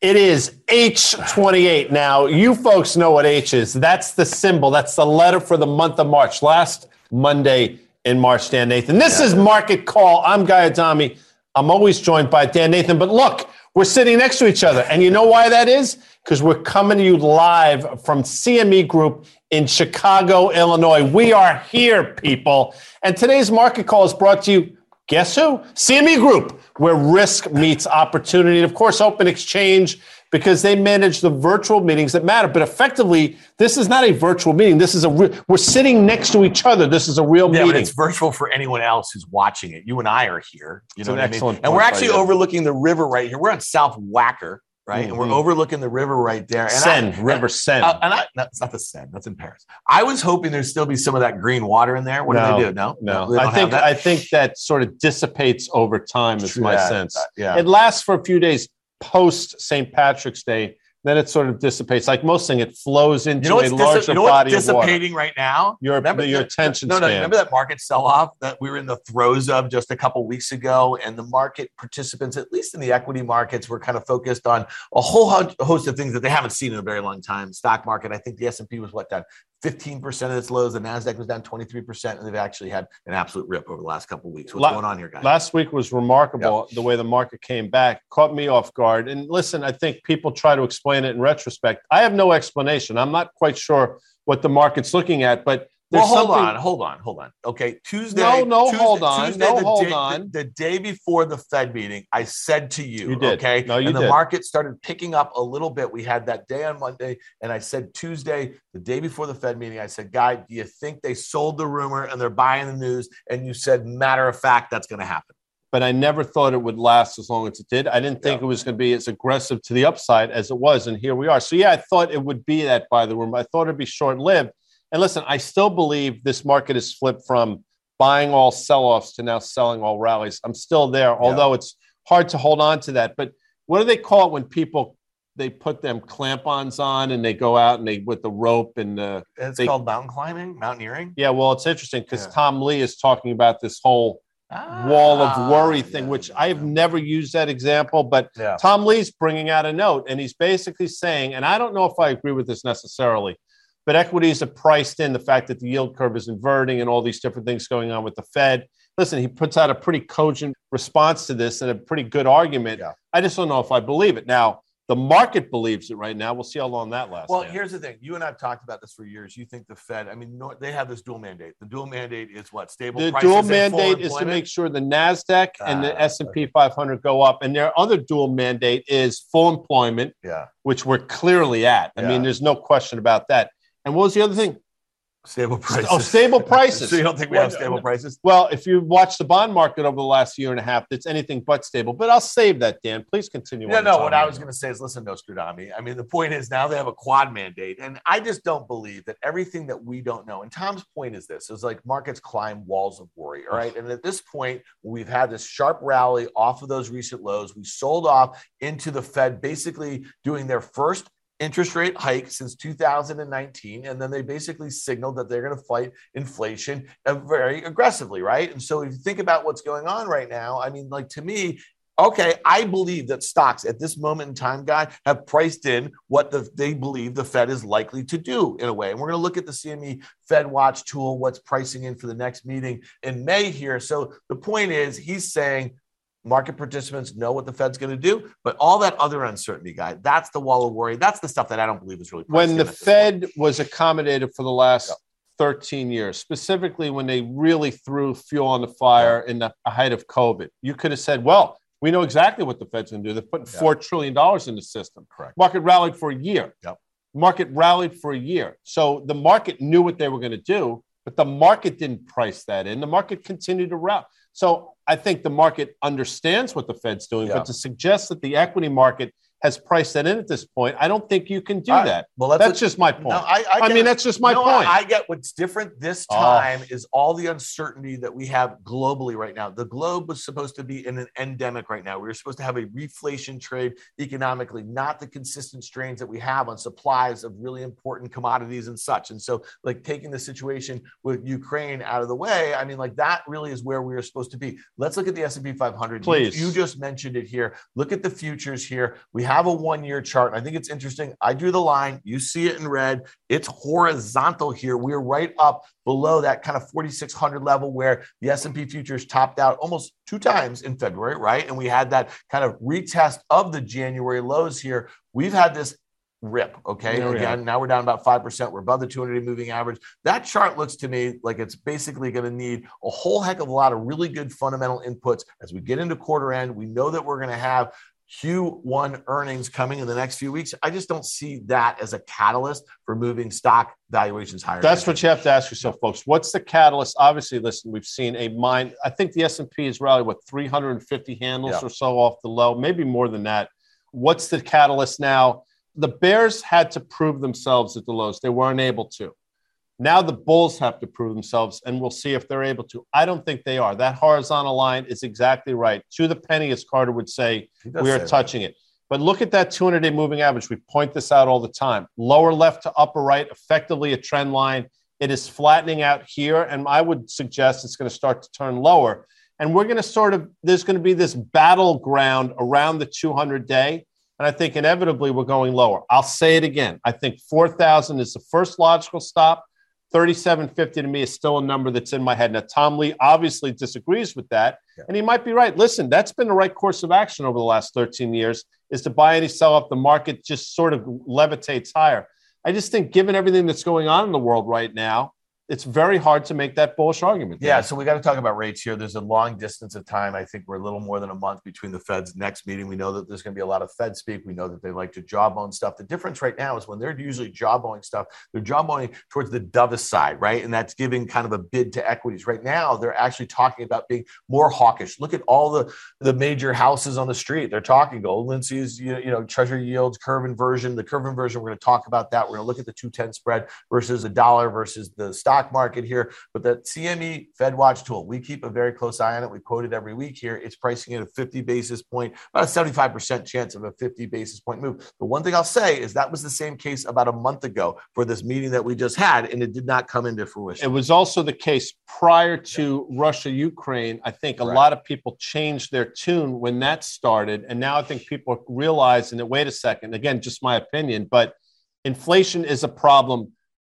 It is H28. Now, you folks know what H is. That's the symbol. That's the letter for the month of March. Last Monday in March, Dan Nathan. This is Market Call. I'm Guy Adami. I'm always joined by Dan Nathan. But look, we're sitting next to each other. And you know why that is? Because we're coming to you live from CME Group in Chicago, Illinois. We are here, people. And today's Market Call is brought to you, guess who? CME Group, where risk meets opportunity. And of course, Open Exchange, because they manage the virtual meetings that matter. But effectively, this is not a virtual meeting. This is we're sitting next to each other. This is a real meeting. But it's virtual for anyone else who's watching it. You and I are here. You know what I mean? And we're actually overlooking the river right here. We're on South Wacker, right? Mm-hmm. And we're overlooking the river right there. And Seine. No, it's not the Seine. That's in Paris. I was hoping there'd still be some of that green water in there. What do they do? No. I think that sort of dissipates over time is my sense. It lasts for a few days post St. Patrick's Day. Then it sort of dissipates. Like most things, it flows into a larger body of water. You know what's dissipating right now? Your attention span. No, remember that market sell-off that we were in the throes of just a couple weeks ago? And the market participants, at least in the equity markets, were kind of focused on a whole host of things that they haven't seen in a very long time. Stock market, I think the S&P was down 15% of its lows. The NASDAQ was down 23%. And they've actually had an absolute rip over the last couple of weeks. What's going on here, guys? Last week was remarkable, the way the market came back. Caught me off guard. And listen, I think people try to explain it in retrospect. I have no explanation. I'm not quite sure what the market's looking at, but there's hold on. Okay, Tuesday. The day before the Fed meeting, I said to you, the market started picking up a little bit. We had that day on Monday, and I said Tuesday, the day before the Fed meeting, I said, Guy, do you think they sold the rumor and they're buying the news? And you said, matter of fact, that's going to happen. But I never thought it would last as long as it did. I didn't think it was going to be as aggressive to the upside as it was, and here we are. So, I thought it would be that by the room. I thought it would be short-lived. And listen, I still believe this market has flipped from buying all sell-offs to now selling all rallies. I'm still there, although it's hard to hold on to that. But what do they call it when people, they put them clamp-ons on and they go out and they with the rope and the... It's called mountain climbing, mountaineering? Yeah, well, it's interesting because Tom Lee is talking about this whole... wall of worry thing, which I have never used that example, but Tom Lee's bringing out a note and he's basically saying, and I don't know if I agree with this necessarily, but equities are priced in the fact that the yield curve is inverting and all these different things going on with the Fed. Listen, he puts out a pretty cogent response to this and a pretty good argument. Yeah. I just don't know if I believe it. Now, the market believes it right now. We'll see how long that lasts. Well, here's the thing. You and I have talked about this for years. You think the Fed, they have this dual mandate. The dual mandate is what? Stable prices and full employment? The dual mandate is to make sure the NASDAQ and the S&P 500 go up. And their other dual mandate is full employment, which we're clearly at. I mean, there's no question about that. And what was the other thing? Stable prices. Oh, stable prices. So you don't think we have stable prices? Well, if you watch the bond market over the last year and a half, it's anything but stable. But I'll save that, Dan. Please continue. No, what I was going to say is, listen, Nostradamus. I mean, the point is now they have a quad mandate. And I just don't believe that everything that we don't know. And Tom's point is this. It's like markets climb walls of worry, all right? And at this point, we've had this sharp rally off of those recent lows. We sold off into the Fed basically doing their first interest rate hike since 2019, and then they basically signaled that they're going to fight inflation very aggressively, right? And so if you think about what's going on right now, I mean, like to me, okay, I believe that stocks at this moment in time, Guy, have priced in what they believe the Fed is likely to do in a way. And we're going to look at the CME FedWatch tool, what's pricing in for the next meeting in May here. So the point is, he's saying, market participants know what the Fed's going to do, but all that other uncertainty, Guy, that's the wall of worry. That's the stuff that I don't believe is really. When the Fed was accommodated for the last 13 years, specifically when they really threw fuel on the fire in the height of COVID, you could have said, well, we know exactly what the Fed's going to do. They're putting $4 trillion in the system. Correct. Market rallied for a year. So the market knew what they were going to do, but the market didn't price that in. The market continued to rally. So I think the market understands what the Fed's doing, but to suggest that the equity market has priced that in at this point. I don't think you can do that. Well, that's just my point. No, I mean, that's just my point. I get what's different this time is all the uncertainty that we have globally right now. The globe was supposed to be in an endemic right now. We were supposed to have a reflation trade economically, not the consistent strains that we have on supplies of really important commodities and such. And so, like, taking the situation with Ukraine out of the way, I mean, like, that really is where we are supposed to be. Let's look at the S&P 500. Please. You just mentioned it here. Look at the futures here. We have a one-year chart. I think it's interesting. I drew the line. You see it in red. It's horizontal here. We're right up below that kind of 4,600 level where the S&P futures topped out almost two times in February, right? And we had that kind of retest of the January lows here. We've had this rip, okay? No, again, now we're down about 5%. We're above the 200-day moving average. That chart looks to me like it's basically going to need a whole heck of a lot of really good fundamental inputs as we get into quarter end. We know that we're going to have Q1 earnings coming in the next few weeks. I just don't see that as a catalyst for moving stock valuations higher. That's what you have to ask yourself, folks. What's the catalyst? Obviously, listen, we've seen a mine. I think the S&P has rallied, what, 350 handles or so off the low, maybe more than that. What's the catalyst now? The bears had to prove themselves at the lows. They weren't able to. Now the bulls have to prove themselves, and we'll see if they're able to. I don't think they are. That horizontal line is exactly right. To the penny, as Carter would say, we are touching it. But look at that 200-day moving average. We point this out all the time. Lower left to upper right, effectively a trend line. It is flattening out here, and I would suggest it's going to start to turn lower. And we're going to sort of – there's going to be this battleground around the 200-day. And I think inevitably we're going lower. I'll say it again. I think 4,000 is the first logical stop. 3,750 to me is still a number that's in my head. Now, Tom Lee obviously disagrees with that, and he might be right. Listen, that's been the right course of action over the last 13 years, is to buy any sell off. The market just sort of levitates higher. I just think given everything that's going on in the world right now, it's very hard to make that bullish argument. Yeah, so we got to talk about rates here. There's a long distance of time. I think we're a little more than a month between the Fed's next meeting. We know that there's going to be a lot of Fed speak. We know that they like to jawbone stuff. The difference right now is when they're usually jawboning stuff, they're jawboning towards the dovish side, right? And that's giving kind of a bid to equities. Right now, they're actually talking about being more hawkish. Look at all the major houses on the street. They're talking Goldman sees, you know, treasury yields, curve inversion. The curve inversion, we're going to talk about that. We're going to look at the 210 spread versus a dollar versus the stock market here, but the CME FedWatch tool, we keep a very close eye on it. We quote it every week here. It's pricing at a 50 basis point, about a 75% chance of a 50 basis point move. The one thing I'll say is that was the same case about a month ago for this meeting that we just had, and it did not come into fruition. It was also the case prior to Russia-Ukraine. I think a lot of people changed their tune when that started, and now I think people are realizing that, wait a second, again, just my opinion, but inflation is a problem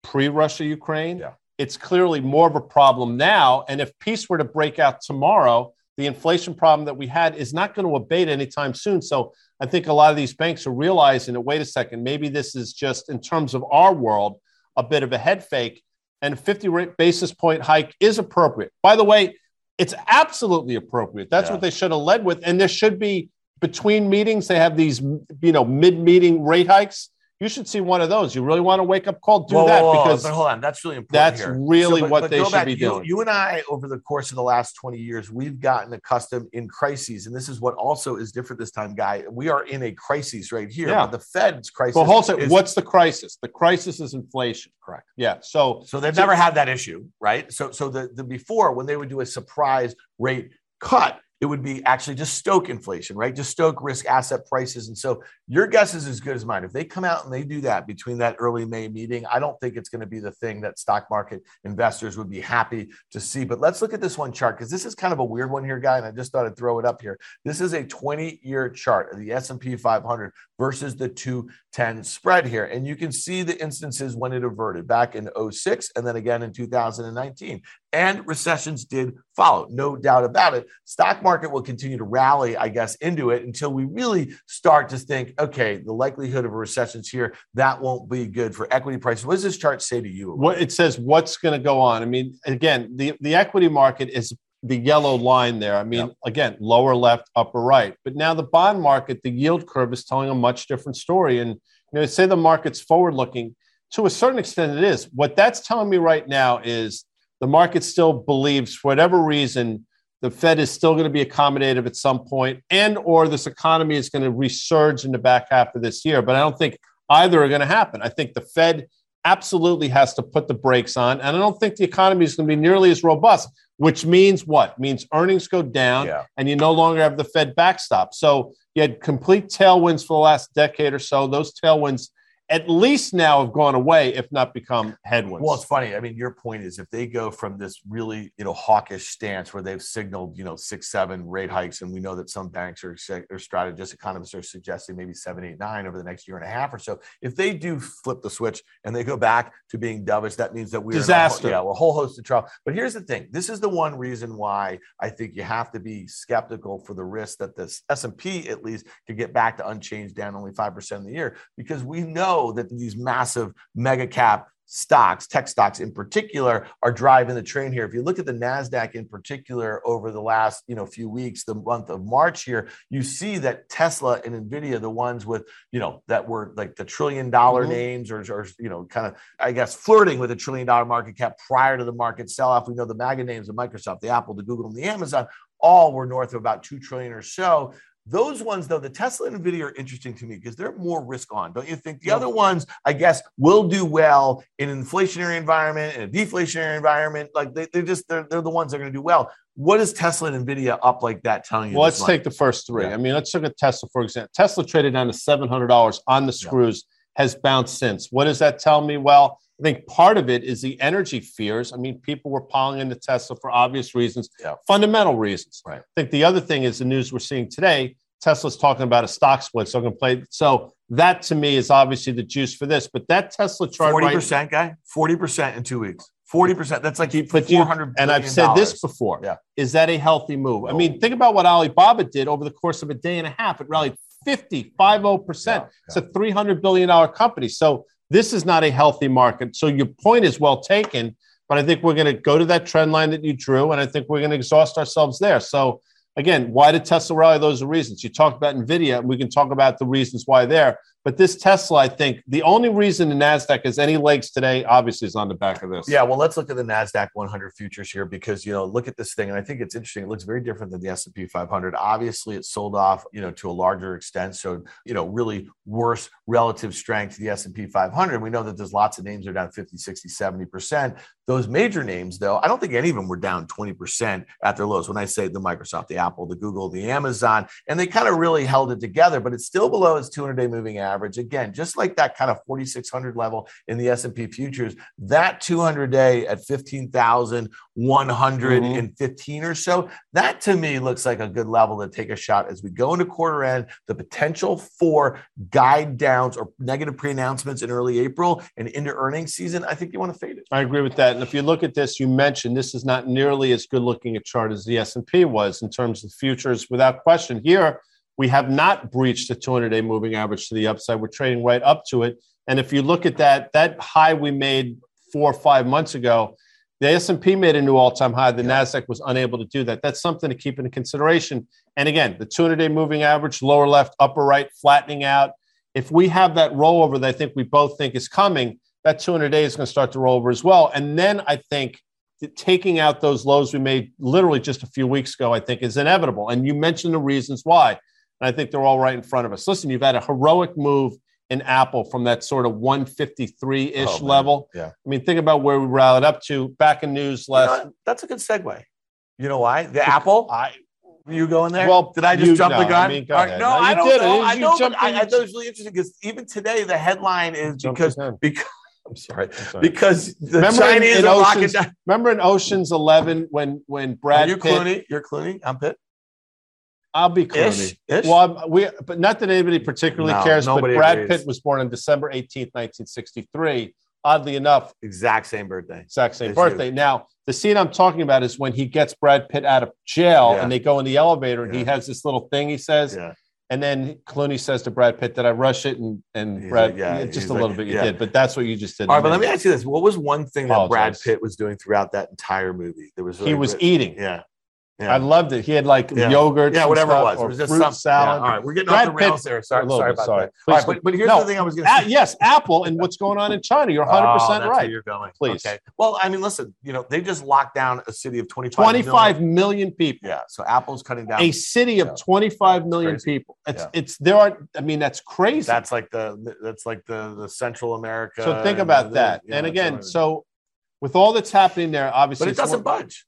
pre-Russia-Ukraine. Yeah. It's clearly more of a problem now. And if peace were to break out tomorrow, the inflation problem that we had is not going to abate anytime soon. So I think a lot of these banks are realizing that, wait a second, maybe this is just, in terms of our world, a bit of a head fake. And a 50 basis point hike is appropriate. By the way, it's absolutely appropriate. That's what they should have led with. And there should be, between meetings, they have these, you know, mid-meeting rate hikes. You should see one of those. You really want to wake up call? Do that because hold on, that's really important. That's here. really what they should be doing. You and I, over the course of the last 20 years, we've gotten accustomed in crises, and this is what also is different this time, Guy. We are in a crisis right here. Yeah. But the Fed's crisis. Well, what's the crisis? The crisis is inflation. Correct. Yeah. So they've never had that issue, right? So the before, when they would do a surprise rate cut, it would be actually just stoke inflation, right? Just stoke risk asset prices. And so your guess is as good as mine. If they come out and they do that between that early May meeting, I don't think it's going to be the thing that stock market investors would be happy to see. But let's look at this one chart, because this is kind of a weird one here, Guy, and I just thought I'd throw it up here. This is a 20-year chart of the S&P 500 versus the 210 spread here. And you can see the instances when it inverted back in 2006 and then again in 2019. And recessions did follow, no doubt about it. Stock market will continue to rally, I guess, into it until we really start to think, okay, the likelihood of a recession's here, that won't be good for equity prices. What does this chart say to you? It says what's going to go on. I mean, again, the equity market is the yellow line there. I mean, again, lower left, upper right. But now the bond market, the yield curve is telling a much different story. And, you know, say the market's forward-looking. To a certain extent, it is. What that's telling me right now is the market still believes, for whatever reason, the Fed is still going to be accommodative at some point, and or this economy is going to resurge in the back half of this year. But I don't think either are going to happen. I think the Fed absolutely has to put the brakes on. And I don't think the economy is going to be nearly as robust, which means what? Means earnings go down, and you no longer have the Fed backstop. So you had complete tailwinds for the last decade or so. Those tailwinds at least now have gone away, if not become headwinds. Well, it's funny. I mean, your point is if they go from this really, hawkish stance where they've signaled, 6, 7 rate hikes, and we know that some banks or strategists, economists are suggesting maybe 7, 8, 9 over the next year and a half or so. If they do flip the switch and they go back to being dovish, that means that we're disaster. A whole host of trouble. But here's the thing: this is the one reason why I think you have to be skeptical for the risk that this S&P at least could get back to unchanged, down only 5% of the year, because we know that these massive mega cap stocks, tech stocks in particular, are driving the train here. If you look at the NASDAQ in particular over the last few weeks, the month of March here, you see that Tesla and Nvidia, the ones with that were like the $1 trillion names, or kind of flirting with $1 trillion market cap prior to the market sell-off. We know the MAGA names, the Microsoft, the Apple, the Google, and the Amazon, all were north of about $2 trillion or so. Those ones, though, the Tesla and NVIDIA are interesting to me because they're more risk on, don't you think? The other ones, I guess, will do well in an inflationary environment, in a deflationary environment. Like they're the ones that are going to do well. What is Tesla and NVIDIA up like that telling you? Well, let's take the first three. Yeah. I mean, let's look at Tesla, for example. Tesla traded down to $700 on the screws, has bounced since. What does that tell me? Well, I think part of it is the energy fears. I mean, people were piling into Tesla for obvious reasons, fundamental reasons. Right. I think the other thing is the news we're seeing today. Tesla's talking about a stock split, so I can play. So that to me is obviously the juice for this. But that Tesla chart, 40%, right, guy, 40% in 2 weeks, 40%. That's like $400 billion. And I've said this before. Yeah. Is that a healthy move? I mean, think about what Alibaba did over the course of a day and a half. It rallied 50%. It's a $300 billion company. So this is not a healthy market. So your point is well taken, but I think we're going to go to that trend line that you drew, and I think we're going to exhaust ourselves there. So again, why did Tesla rally? Those are reasons. You talked about NVIDIA, and we can talk about the reasons why there. But this Tesla, I think, the only reason the NASDAQ has any legs today, obviously, is on the back of this. Yeah, well, let's look at the NASDAQ 100 futures here because, look at this thing. And I think it's interesting. It looks very different than the S&P 500. Obviously, it sold off, to a larger extent. So, really worse relative strength to the S&P 500. We know that there's lots of names that are down 50, 60, 70%. Those major names, though, I don't think any of them were down 20% at their lows. When I say the Microsoft, the Apple, the Google, the Amazon, and they kind of really held it together, but it's still below its 200-day moving average. Again, just like that kind of 4,600 level in the S&P futures, that 200-day at 15,115 or so, that to me looks like a good level to take a shot as we go into quarter end, the potential for guide downs or negative pre-announcements in early April and into earnings season. I think you want to fade it. I agree with that. And if you look at this, you mentioned this is not nearly as good looking a chart as the S&P was in terms of futures. Without question, here we have not breached the 200-day moving average to the upside. We're trading right up to it. And if you look at that high we made 4 or 5 months ago, the S&P made a new all-time high. The NASDAQ was unable to do that. That's something to keep into consideration. And again, the 200-day moving average, lower left, upper right, flattening out. If we have that rollover that I think we both think is coming, that 200 days is going to start to roll over as well. And then I think that taking out those lows we made literally just a few weeks ago, I think is inevitable. And you mentioned the reasons why, and I think they're all right in front of us. Listen, you've had a heroic move in Apple from that sort of 153-ish level. Yeah. I mean, think about where we rallied up to back in news last. That's a good segue. You know why? The Apple? You going there? Well, did I just jump the gun? I mean, no, I don't know. I know, but I thought it was really interesting because even today the headline is because because the Chinese are locking down. Remember in Ocean's 11 when Brad Pitt... You're Clooney? I'm Pitt? I'll be Clooney. Ish? Well, but not that anybody particularly cares, but Brad Pitt was born on December 18th, 1963. Oddly enough... Exact same birthday. You. Now, the scene I'm talking about is when he gets Brad Pitt out of jail and they go in the elevator and he has this little thing he says... Yeah. And then Clooney says to Brad Pitt, did I rush it? And Brad, just a little bit you did, but that's what you just did. All right, but let me ask you this. What was one thing that Brad Pitt was doing throughout that entire movie? He was eating. Yeah. Yeah. I loved it. He had like yogurt. Yeah, whatever stuff, it was. It was just fruit salad. Yeah. All right, we're getting off the rails there. Sorry about that. All right, but here's the thing I was going to say. Yes, Apple and what's going on in China. You're 100% right. That's where you're going. Please. Okay. Well, I mean, listen, you know, they just locked down a city of 25 million people. Yeah, so Apple's cutting down. A city of 25 million people. That's crazy. That's like the Central America. So think about that. And again, so with all that's happening there, obviously. But it doesn't budge.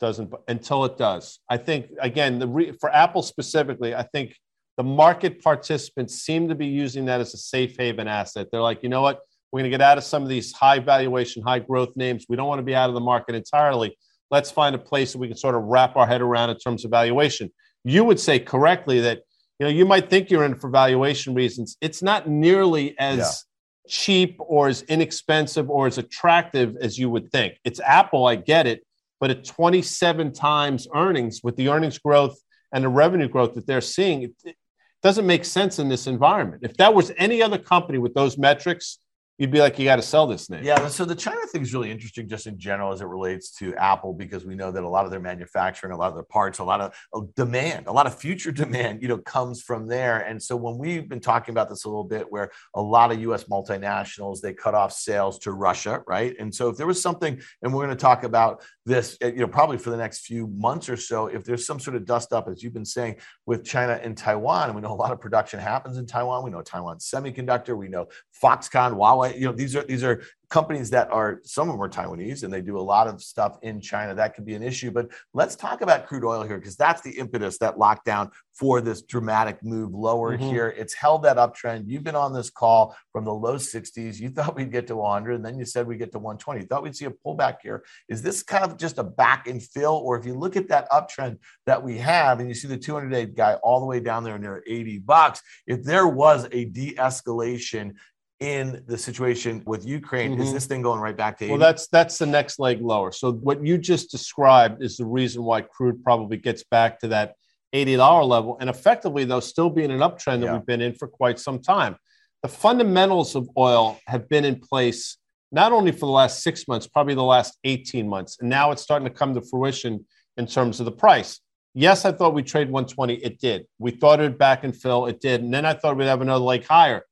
Doesn't until it does. I think again, for Apple specifically, I think the market participants seem to be using that as a safe haven asset. They're like, you know what, we're going to get out of some of these high valuation, high growth names. We don't want to be out of the market entirely. Let's find a place that we can sort of wrap our head around in terms of valuation. You would say correctly that you might think you're in for valuation reasons. It's not nearly as cheap or as inexpensive or as attractive as you would think. It's Apple, I get it. But at 27 times earnings, with the earnings growth and the revenue growth that they're seeing, it doesn't make sense in this environment. If that was any other company with those metrics, you'd be like, you got to sell this thing. Yeah, so the China thing is really interesting just in general as it relates to Apple, because we know that a lot of their manufacturing, a lot of their parts, a lot of demand, a lot of future demand, comes from there. And so when we've been talking about this a little bit, where a lot of U.S. multinationals, they cut off sales to Russia, right? And so if there was something, and we're going to talk about this, probably for the next few months or so, if there's some sort of dust up, as you've been saying, with China and Taiwan, and we know a lot of production happens in Taiwan, we know Taiwan Semiconductor, we know Foxconn, Huawei, these are companies that are, some of them are Taiwanese and they do a lot of stuff in China. That could be an issue, but let's talk about crude oil here, because that's the impetus, that lockdown for this dramatic move lower here. It's held that uptrend. You've been on this call from the low 60s. You thought we'd get to 100, and then you said we get to 120. You thought we'd see a pullback here. Is this kind of just a back and fill? Or if you look at that uptrend that we have and you see the 200-day guy all the way down there near $80, if there was a de-escalation in the situation with Ukraine, is this thing going right back to 80? Well, that's the next leg lower. So what you just described is the reason why crude probably gets back to that $80 level. And effectively, though, still being an uptrend that we've been in for quite some time. The fundamentals of oil have been in place not only for the last 6 months, probably the last 18 months. And now it's starting to come to fruition in terms of the price. Yes, I thought we'd trade 120. It did. We thought it would back and fill. It did. And then I thought we'd have another leg higher.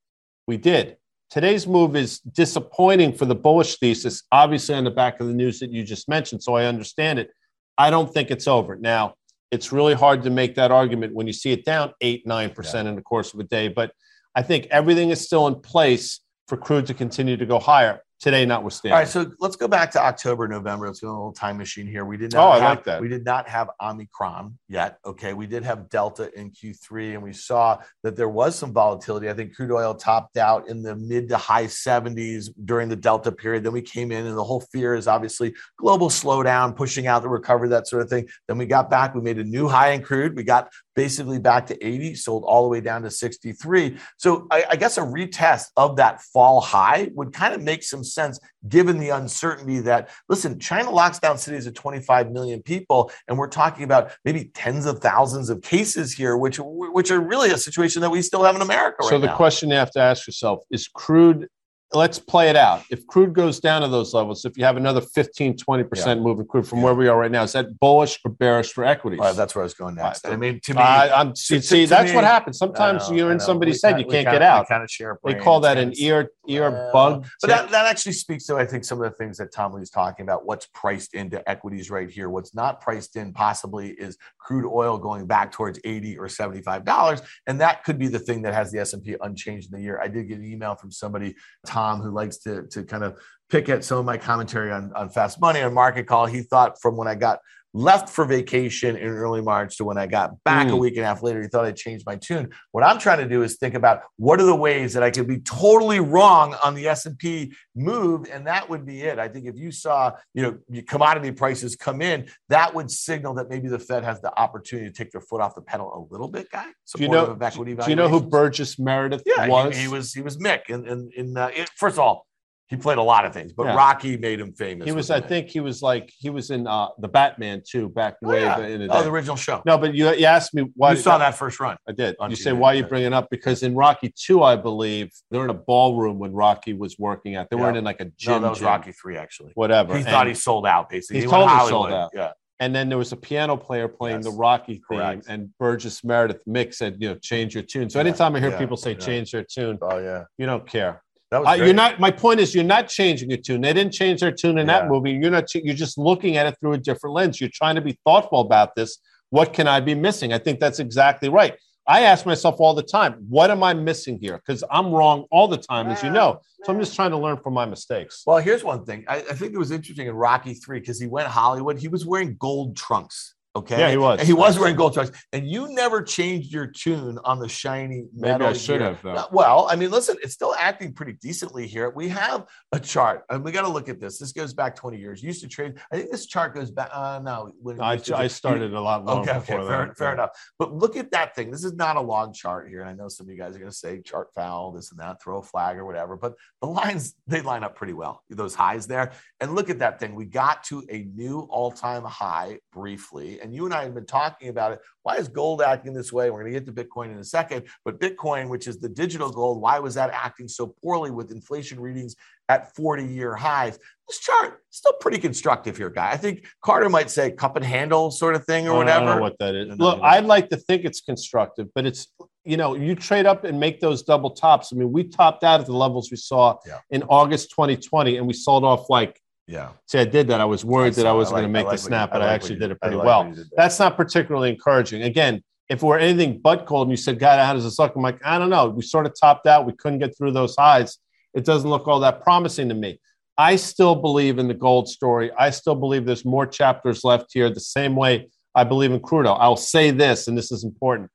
We did. Today's move is disappointing for the bullish thesis, obviously on the back of the news that you just mentioned, so I understand it. I don't think it's over. Now, it's really hard to make that argument when you see it down 8%, 9% in the course of a day, but I think everything is still in place for crude to continue to go higher. Today, notwithstanding. All right, so let's go back to October, November. Let's do a little time machine here. We did not have Omicron yet. Okay, we did have Delta in Q3, and we saw that there was some volatility. I think crude oil topped out in the mid to high 70s during the Delta period. Then we came in, and the whole fear is obviously global slowdown, pushing out the recovery, that sort of thing. Then we got back. We made a new high in crude. We got basically back to 80, sold all the way down to 63. So I guess a retest of that fall high would kind of make some sense, given the uncertainty that, listen, China locks down cities of 25 million people, and we're talking about maybe tens of thousands of cases here, which are really a situation that we still have in America right now. So the question you have to ask yourself is crude, let's play it out. If crude goes down to those levels, if you have another 15, 20% move in crude from where we are right now, is that bullish or bearish for equities? Right, that's where I was going next. Right. I mean, to me, that's what happens. Sometimes you're in somebody's head, you can't get out. Kind of share. They call that an ear bug. But that actually speaks to, I think, some of the things that Tom Lee's talking about, what's priced into equities right here. What's not priced in possibly is crude oil going back towards $80 or $75. And that could be the thing that has the S&P unchanged in the year. I did get an email from somebody, Tom, who likes to kind of pick at some of my commentary on Fast Money on Market Call. He thought from when I got left for vacation in early March to when I got back a week and a half later, he thought I changed my tune. What I'm trying to do is think about what are the ways that I could be totally wrong on the S&P move, and that would be it. I think if you saw commodity prices come in, that would signal that maybe the Fed has the opportunity to take their foot off the pedal a little bit, Guy. Do you know who Burgess Meredith was? He was Mick, and first of all, he played a lot of things, but Rocky made him famous. He was, I think, he was in the Batman too, back way in the day. Oh, the original show. No, but you asked me why you saw that first run. I did. You say why you bring it up because in Rocky 2, I believe they're in a ballroom when Rocky was working out. They weren't in like a gym. No, that was Rocky 3 actually. Whatever. He thought he sold out basically. He totally sold out. Yeah. And then there was a piano player playing the Rocky theme, and Burgess Meredith mix said, you know, change your tune. So anytime I hear people say change their tune, you don't care. That was you're not. My point is, you're not changing your tune. They didn't change their tune in that movie. You're not. You're just looking at it through a different lens. You're trying to be thoughtful about this. What can I be missing? I think that's exactly right. I ask myself all the time, what am I missing here? Because I'm wrong all the time, as you know. So I'm just trying to learn from my mistakes. Well, here's one thing. I think it was interesting in Rocky 3 because he went Hollywood. He was wearing gold trunks. Okay. Yeah, he was. And he was wearing gold trunks. And you never changed your tune on the shiny metal. Maybe I should have, though. Well, I mean, listen, it's still acting pretty decently here. We have a chart, and we got to look at this. This goes back 20 years. You used to trade. I think this chart goes back. I started a lot longer. Okay, fair enough. But look at that thing. This is not a long chart here. And I know some of you guys are going to say chart foul, this and that, throw a flag or whatever. But the lines, they line up pretty well, those highs there. And look at that thing. We got to a new all-time high briefly. And you and I have been talking about it. Why is gold acting this way? We're going to get to Bitcoin in a second. But Bitcoin, which is the digital gold, why was that acting so poorly with inflation readings at 40-year highs? This chart is still pretty constructive here, Guy. I think Carter might say cup and handle sort of thing or whatever. I don't know what that is. Look, I'd like to think it's constructive, but it's, you know, you trade up and make those double tops. I mean, we topped out at the levels we saw in August 2020, and we sold off like, see, I did that. I was worried that I was going to make the snap, but I actually did it pretty well. That's not particularly encouraging. Again, if we're anything but cold and you said, God, how does this look? I'm like, I don't know. We sort of topped out. We couldn't get through those highs. It doesn't look all that promising to me. I still believe in the gold story. I still believe there's more chapters left here the same way I believe in crude oil. I'll say this, and this is important.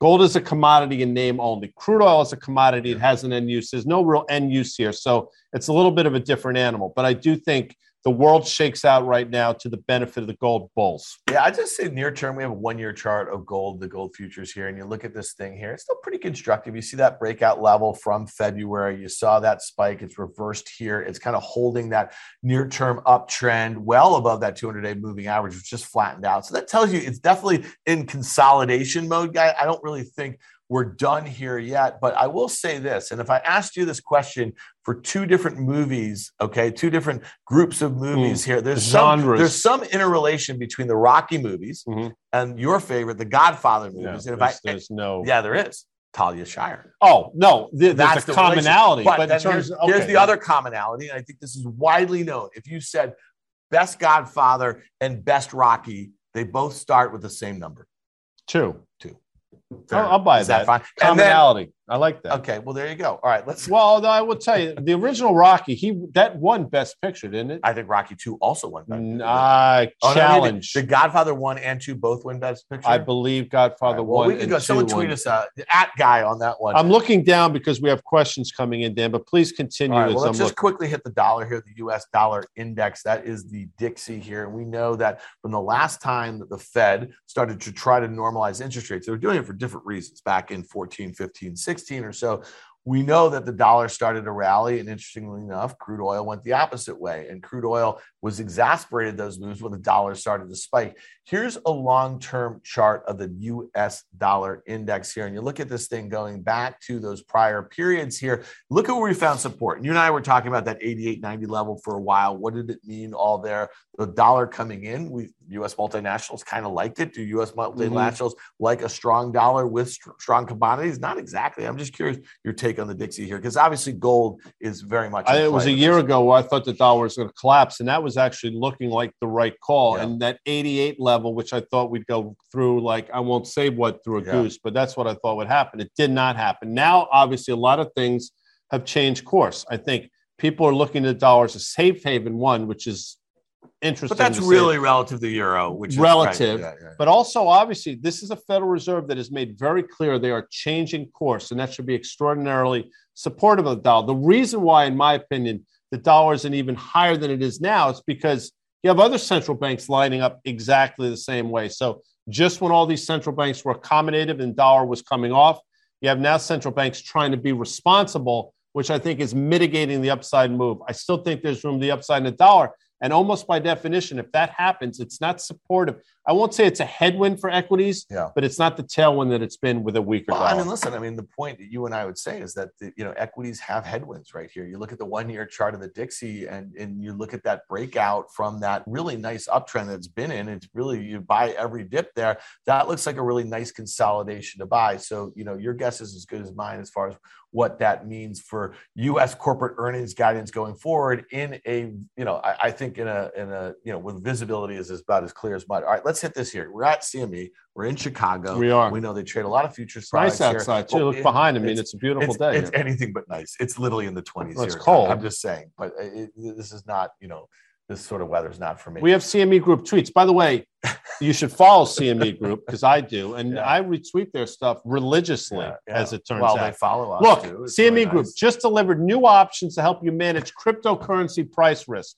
Gold is a commodity in name only. Crude oil is a commodity. It has an end use. There's no real end use here. So it's a little bit of a different animal. But I do think the world shakes out right now to the benefit of the gold bulls. Yeah, I just say near term, we have a one-year chart of gold, the gold futures here. And you look at this thing here, it's still pretty constructive. You see that breakout level from February. You saw that spike. It's reversed here. It's kind of holding that near-term uptrend well above that 200-day moving average, which just flattened out. So that tells you it's definitely in consolidation mode, Guy. I don't really think we're done here yet, but I will say this. And if I asked you this question for two different movies, okay, two different groups of movies here, there's genres. There's some interrelation between the Rocky movies and your favorite, the Godfather movies. Yeah, and there is. Talia Shire. Oh, no, that's a commonality. But in terms, here's the other commonality. And I think this is widely known. If you said best Godfather and best Rocky, they both start with the same number. Two. I'll buy that. Fine? Commonality. I like that. Okay, well, there you go. All right, let's. Well, I will tell you, the original Rocky, that won Best Picture, didn't it? I think Rocky 2 also won Best Picture. Challenge. Did Godfather 1 and 2 both win Best Picture? I believe Godfather 1 and 2 won. Someone tweet us at Guy on that one. I'm looking down because we have questions coming in, Dan, but please continue. All right, well, let's just quickly hit the dollar here, the U.S. dollar index. That is the Dixie here. And we know that from the last time that the Fed started to try to normalize interest rates, they were doing it for different reasons back in 14, 15, 16 or so, we know that the dollar started to rally. And interestingly enough, crude oil went the opposite way. And crude oil was exacerbated those moves when the dollar started to spike. Here's a long-term chart of the U.S. dollar index here. And you look at this thing going back to those prior periods here. Look at where we found support. And you and I were talking about that 88.90 level for a while. What did it mean all there? The dollar coming in, U.S. multinationals kind of liked it. Do U.S. multinationals like a strong dollar with strong commodities? Not exactly. I'm just curious your take on the Dixie here, because obviously gold is very much. It was a year ago where I thought the dollar was going to collapse, and that was actually looking like the right call. Yeah. And that 88 level, which I thought we'd go through, like I won't say what through a goose, but that's what I thought would happen. It did not happen. Now, obviously, a lot of things have changed course. I think people are looking at the dollar as a safe haven one, which is interesting. But that's really relative to the euro, which is relative. Right. Yeah. But also, obviously, this is a Federal Reserve that has made very clear they are changing course, and that should be extraordinarily supportive of the dollar. The reason why, in my opinion, the dollar isn't even higher than it is now is because you have other central banks lining up exactly the same way. So just when all these central banks were accommodative and dollar was coming off, you have now central banks trying to be responsible, which I think is mitigating the upside move. I still think there's room to the upside in the dollar. And almost by definition, if that happens, it's not supportive. I won't say it's a headwind for equities, but it's not the tailwind that it's been with a weaker dollar. I mean, listen, I mean, the point that you and I would say is that, the, you know, equities have headwinds right here. You look at the one-year chart of the DXY and you look at that breakout from that really nice uptrend that's been in. It's really, you buy every dip there. That looks like a really nice consolidation to buy. So, you know, your guess is as good as mine as far as what that means for U.S. corporate earnings guidance going forward in a, you know, I think in a, you know, with visibility is about as clear as mud. All right, let's hit this here. We're at CME. We're in Chicago. We are. We know they trade a lot of futures products. Nice outside here. Too. Well, look behind. I mean, it's a beautiful day. It's here. Anything but nice. It's literally in the 20s. Well, it's here. Cold. I'm just saying, but this is not, you know, this sort of weather's not for me. We have CME Group tweets. By the way, you should follow CME Group because I do. And I retweet their stuff religiously, as it turns out. They follow us. Look, too. CME really Group just delivered new options to help you manage cryptocurrency price risk.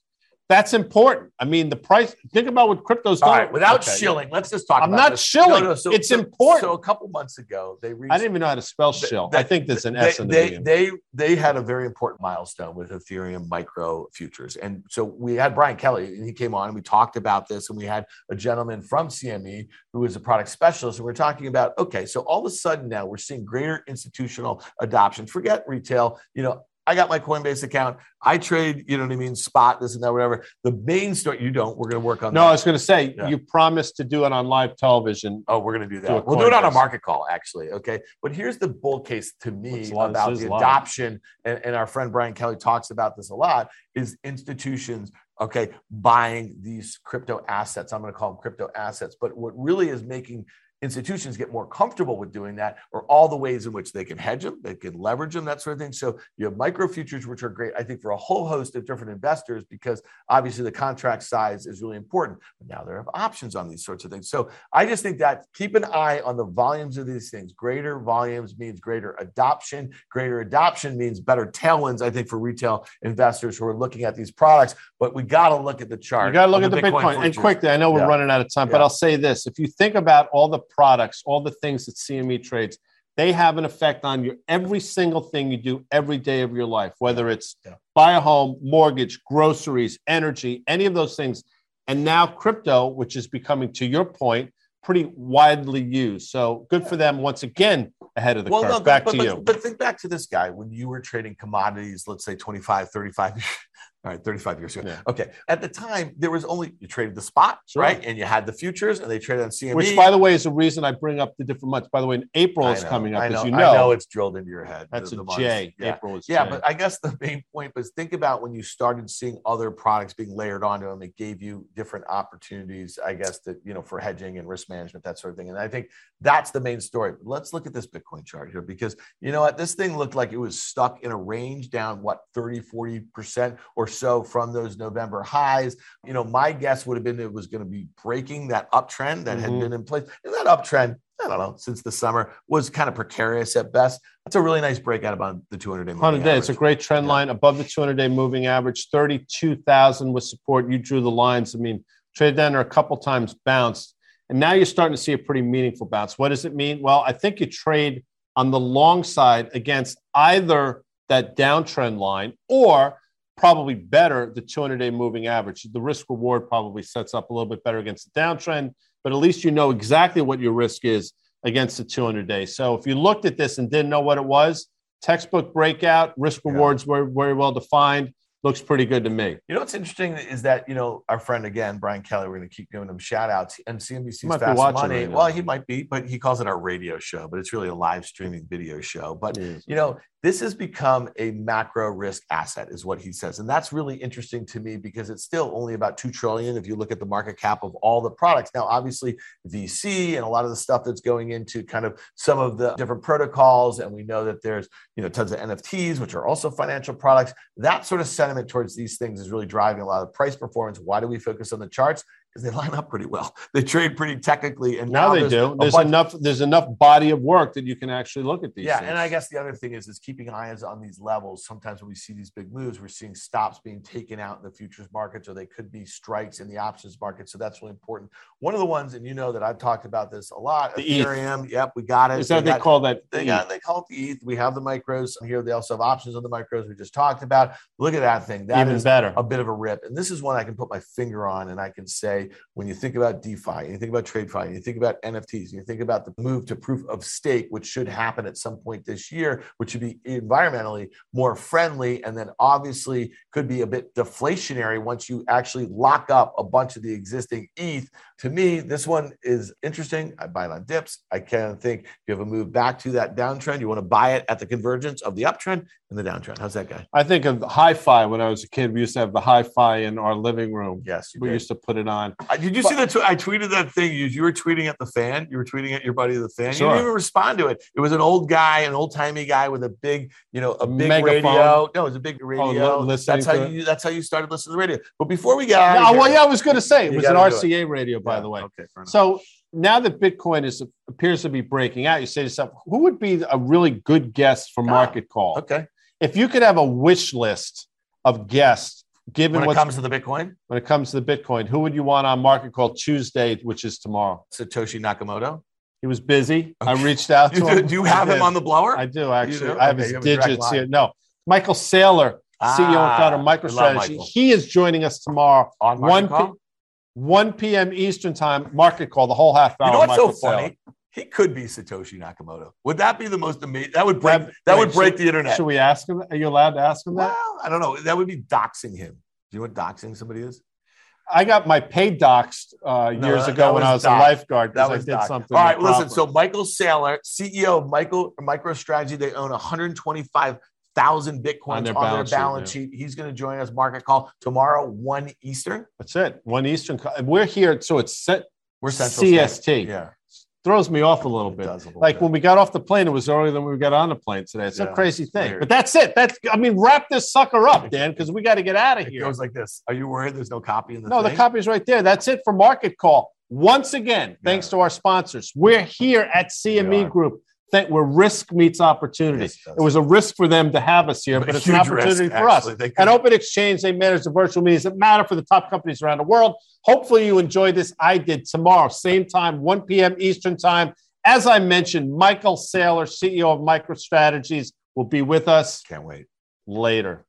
That's important. I mean, the price, think about what crypto's doing. All right, without shilling, let's just talk about this. I'm not shilling. No, so, it's important. So a couple months ago, they reached... I didn't even know how to spell shill. I think there's an S in the name. They had a very important milestone with Ethereum micro futures. And so we had Brian Kelly, and he came on, and we talked about this, and we had a gentleman from CME who is a product specialist, and we're talking about, okay, so all of a sudden now we're seeing greater institutional adoption. Forget retail, you know, I got my Coinbase account. I trade, you know what I mean, spot, this and that, whatever. The main story, you don't. We're going to work on that. No, I was going to say, you promised to do it on live television. Oh, we're going to do that. We'll do it on a market call, actually, okay? But here's the bull case to me about the adoption, and our friend Brian Kelly talks about this a lot, is institutions, okay, buying these crypto assets. I'm going to call them crypto assets. But what really is making institutions get more comfortable with doing that or all the ways in which they can hedge them, they can leverage them, that sort of thing. So you have micro futures, which are great, I think, for a whole host of different investors, because obviously the contract size is really important. But now there are options on these sorts of things. So I just think that keep an eye on the volumes of these things. Greater volumes means greater adoption. Greater adoption means better tailwinds, I think, for retail investors who are looking at these products. But we got to look at the chart. You got to look at the Bitcoin. And quickly, I know we're running out of time, but I'll say this. If you think about all the products, all the things that CME trades, they have an effect on your every single thing you do every day of your life, whether it's buy a home, mortgage, groceries, energy, any of those things. And now crypto, which is becoming, to your point, pretty widely used. So good for them once again, ahead of the curve. No, back to you. But think back to this guy when you were trading commodities, let's say 35 all right, 35 years ago. Yeah. Okay. At the time, there was only, you traded the spot, right? And you had the futures, and they traded on CME. Which, by the way, is the reason I bring up the different months. By the way, in April is coming up, as you know. I know it's drilled into your head. That's the J. Yeah. April is J. Yeah, but I guess the main point was, think about when you started seeing other products being layered onto them. It gave you different opportunities, I guess, that, you know, for hedging and risk management, that sort of thing. And I think that's the main story. But let's look at this Bitcoin chart here, because, you know what, this thing looked like it was stuck in a range down, 30-40% or so from those November highs. You know, my guess would have been it was going to be breaking that uptrend that had been in place. And that uptrend, I don't know, since the summer was kind of precarious at best. That's a really nice breakout about the 200-day moving average. It's a great trend line above the 200-day moving average. 32,000 was support. You drew the lines. I mean, traded down there a couple times, bounced. And now you're starting to see a pretty meaningful bounce. What does it mean? Well, I think you trade on the long side against either that downtrend line or probably better, the 200-day moving average. The risk-reward probably sets up a little bit better against the downtrend, but at least you know exactly what your risk is against the 200-day. So if you looked at this and didn't know what it was, textbook breakout, risk-rewards were very well defined. Looks pretty good to me. You know what's interesting is that, you know, our friend again, Brian Kelly, we're going to keep giving him shout outs, and CNBC's Fast Money. Right, well, he might be, but he calls it our radio show, but it's really a live streaming video show. But, you know, this has become a macro risk asset is what he says. And that's really interesting to me because it's still only about $2 trillion if you look at the market cap of all the products. Now, obviously, VC and a lot of the stuff that's going into kind of some of the different protocols. And we know that there's, you know, tons of NFTs, which are also financial products. That sort of sentiment towards these things is really driving a lot of price performance. Why do we focus on the charts? because they line up pretty well. They trade pretty technically. And now they do. There's enough body of work that you can actually look at these things. And I guess the other thing is keeping eyes on these levels. Sometimes when we see these big moves, we're seeing stops being taken out in the futures markets, or they could be strikes in the options market. So that's really important. One of the ones, and you know that I've talked about this a lot, the Ethereum. ETH. Yep, we got it. They call it the ETH. We have the micros here. They also have options on the micros we just talked about. Look at that thing. That is better. A bit of a rip. And this is one I can put my finger on, and I can say, when you think about DeFi, and you think about TradeFi, and you think about NFTs, and you think about the move to proof of stake, which should happen at some point this year, which should be environmentally more friendly, and then obviously could be a bit deflationary once you actually lock up a bunch of the existing ETH. To me, this one is interesting. I buy it on dips. I can think if you have a move back to that downtrend, you want to buy it at the convergence of the uptrend and the downtrend. How's that, Guy? I think of hi-fi. When I was a kid, we used to have the hi-fi in our living room. Yes, we used to put it on. Did you see that? I tweeted that thing. You were tweeting at the fan. You were tweeting at your buddy the fan. Sure. You didn't even respond to it. It was an old guy, an old timey guy with a big, a big megaphone. Radio. No, it was a big radio. That's how you started listening to the radio. But before we got out of here, I was going to say it was an RCA radio, by the way. Okay, so now that Bitcoin appears to be breaking out, you say to yourself, who would be a really good guest for Market Call? Okay, if you could have a wish list of guests. When it comes to the Bitcoin, who would you want on Market Call Tuesday, which is tomorrow? Satoshi Nakamoto. He was busy. Okay. I reached out to him. Do you have him on the blower? I do, actually. I have his digits here. No. Michael Saylor, CEO and founder of MicroStrategy. He is joining us tomorrow on Market Call? 1 p.m. Eastern time, Market Call, the whole half hour. You know what's so funny? He could be Satoshi Nakamoto. Would that be the most amazing? That would break the internet. Should we ask him? Are you allowed to ask him that? Well, I don't know. That would be doxing him. Do you know what doxing somebody is? I got my pay doxed years ago when I was a lifeguard because I did something. All right, listen. So Michael Saylor, CEO of MicroStrategy, they own 125,000 Bitcoins on their balance sheet. He's going to join us Market Call tomorrow, 1 Eastern. That's it. 1 Eastern. We're here, so it's set. We're Central CST. State. Yeah. Throws me off a little bit. When we got off the plane, it was earlier than we got on the plane today. It's a crazy thing. Weird. But that's it. Wrap this sucker up, Dan, because we got to get out of here. It goes like this. Are you worried there's no copy in the thing? No, the copy's right there. That's it for Market Call. Once again, thanks to our sponsors. We're here at CME Group, where risk meets opportunity. Yes, it was a risk for them to have us here, but it's an opportunity for us. At Open Exchange, they manage the virtual meetings that matter for the top companies around the world. Hopefully you enjoyed this. I did. Tomorrow, same time, 1 p.m. Eastern time. As I mentioned, Michael Saylor, CEO of MicroStrategy, will be with us. Can't wait. Later.